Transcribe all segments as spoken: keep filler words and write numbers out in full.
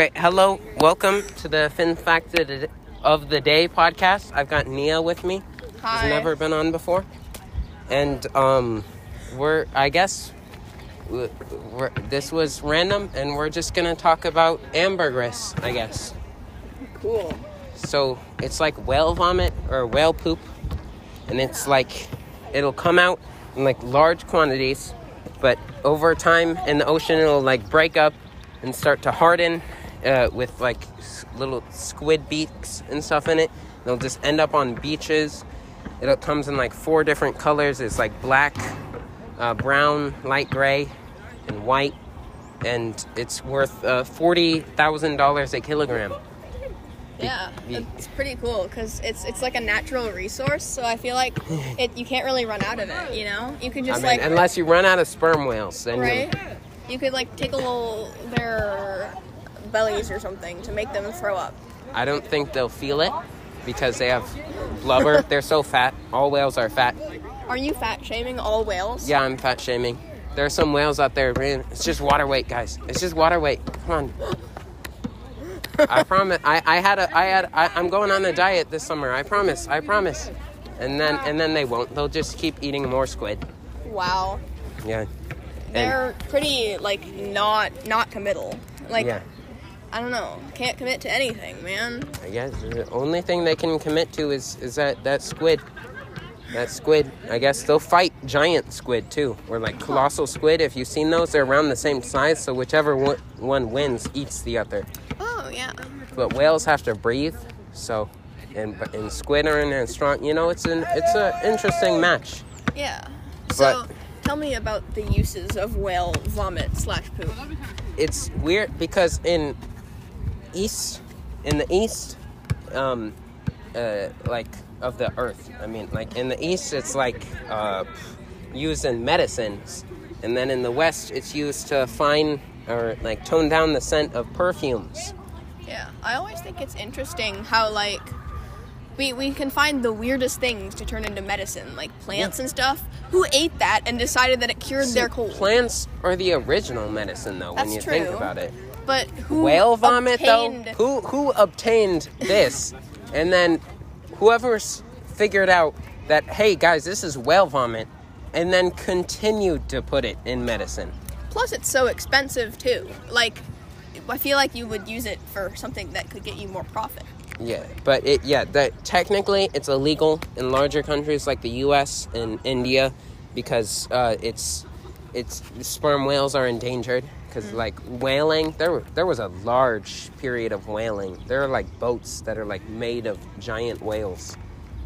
Great. Hello. Welcome to the Fin Fact of the Day podcast. I've got Nia with me. Hi. She's never been on before. And um, we're, I guess, we're, this was random, and we're just going to talk about ambergris, I guess. Cool. So it's like whale vomit or whale poop. And it's like, it'll come out in like large quantities, but over time in the ocean, it'll like break up and start to harden uh, with like s- little squid beaks and stuff in it. They'll just end up on beaches. It comes in like four different colors. It's like black, uh, brown, light gray, and white. And it's worth uh, forty thousand dollars a kilogram. Yeah, it's pretty cool because it's it's like a natural resource. So I feel like it you can't really run out of it, you know? You can just I mean, like... Unless you run out of sperm whales. Then right? You'll... You could, like, tickle their bellies or something to make them throw up. I don't think they'll feel it because they have blubber. They're so fat. All whales are fat. Are you fat-shaming all whales? Yeah, I'm fat-shaming. There are some whales out there. It's just water weight, guys. It's just water weight. Come on. I promise. I, I had a... I had, I, I'm going on a diet this summer. I promise. I promise. And then, and then they won't. They'll just keep eating more squid. Wow. Yeah. They're pretty, like, not not committal. Like, yeah. I don't know. Can't commit to anything, man. I guess the only thing they can commit to is, is that, that squid. That squid. I guess they'll fight giant squid, too. Or, like, colossal squid. If you've seen those, they're around the same size. So whichever one, one wins eats the other. Oh, yeah. But whales have to breathe. So, and and squid are in there and strong. You know, it's an it's a interesting match. Yeah. So... But, tell me about the uses of whale vomit slash poop. It's weird because in east, in the east, um, uh, like of the earth. I mean, like in the east, it's like uh, used in medicines, and then in the west, it's used to fine or like tone down the scent of perfumes. Yeah, I always think it's interesting how like we we can find the weirdest things to turn into medicine, like plants yeah. and stuff. Who ate that and decided that it cured See, their cold? Plants are the original medicine, though, That's when you true. think about it. But who Whale vomit, obtained... though? Who who obtained this? And then whoever figured out that, hey, guys, this is whale vomit, and then continued to put it in medicine. Plus, it's so expensive, too. Like, I feel like you would use it for something that could get you more profit. Yeah, but it yeah, that technically it's illegal in larger countries like the U S and India because uh, it's it's sperm whales are endangered because mm-hmm. like whaling there there was a large period of whaling. There are like boats that are like made of giant whales.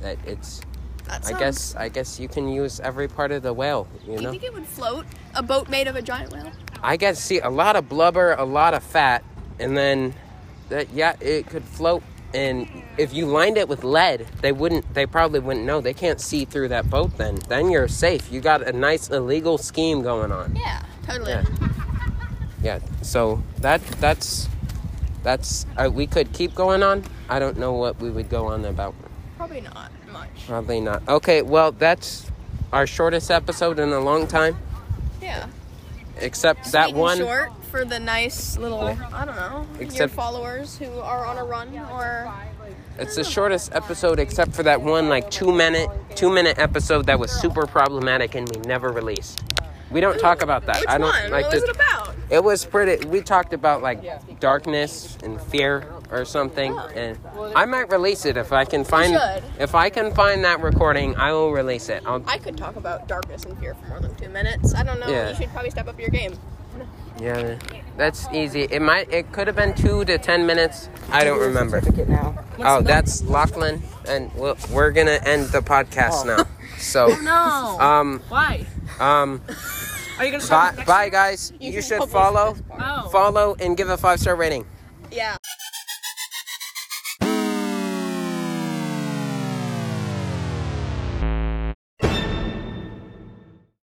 That it's that sounds... I guess I guess you can use every part of the whale, you know. Do you think it would float a boat made of a giant whale? I guess see a lot of blubber, a lot of fat, and then that yeah, it could float. And if you lined it with lead, they wouldn't. They probably wouldn't know. They can't see through that boat. Then, then you're safe. You got a nice illegal scheme going on. Yeah, totally. Yeah. yeah so that that's that's uh, we could keep going on. I don't know what we would go on about. Probably not much. Probably not. Okay. Well, that's our shortest episode in a long time. Yeah. Except Just that one. Short. For the nice little, yeah. I don't know, except your followers who are on a run or... It's the shortest episode except for that one, like, two-minute two minute episode that was super problematic and we never released. We don't Ooh, talk about that. Which I don't one? Like what to, was it about? It was pretty... We talked about, like, darkness and fear or something. Oh. And I might release it if I can find... If I can find that recording, I will release it. I'll, I could talk about darkness and fear for more than two minutes. I don't know. Yeah. You should probably step up your game. Yeah, that's easy. It might. It could have been two to ten minutes. I don't remember. Oh, that's Lachlan, and we'll, we're gonna end the podcast now. So, oh, no. um, why? Um, are you gonna? Bye, bye guys. You, you should follow, oh. follow, and give a five star rating. Yeah.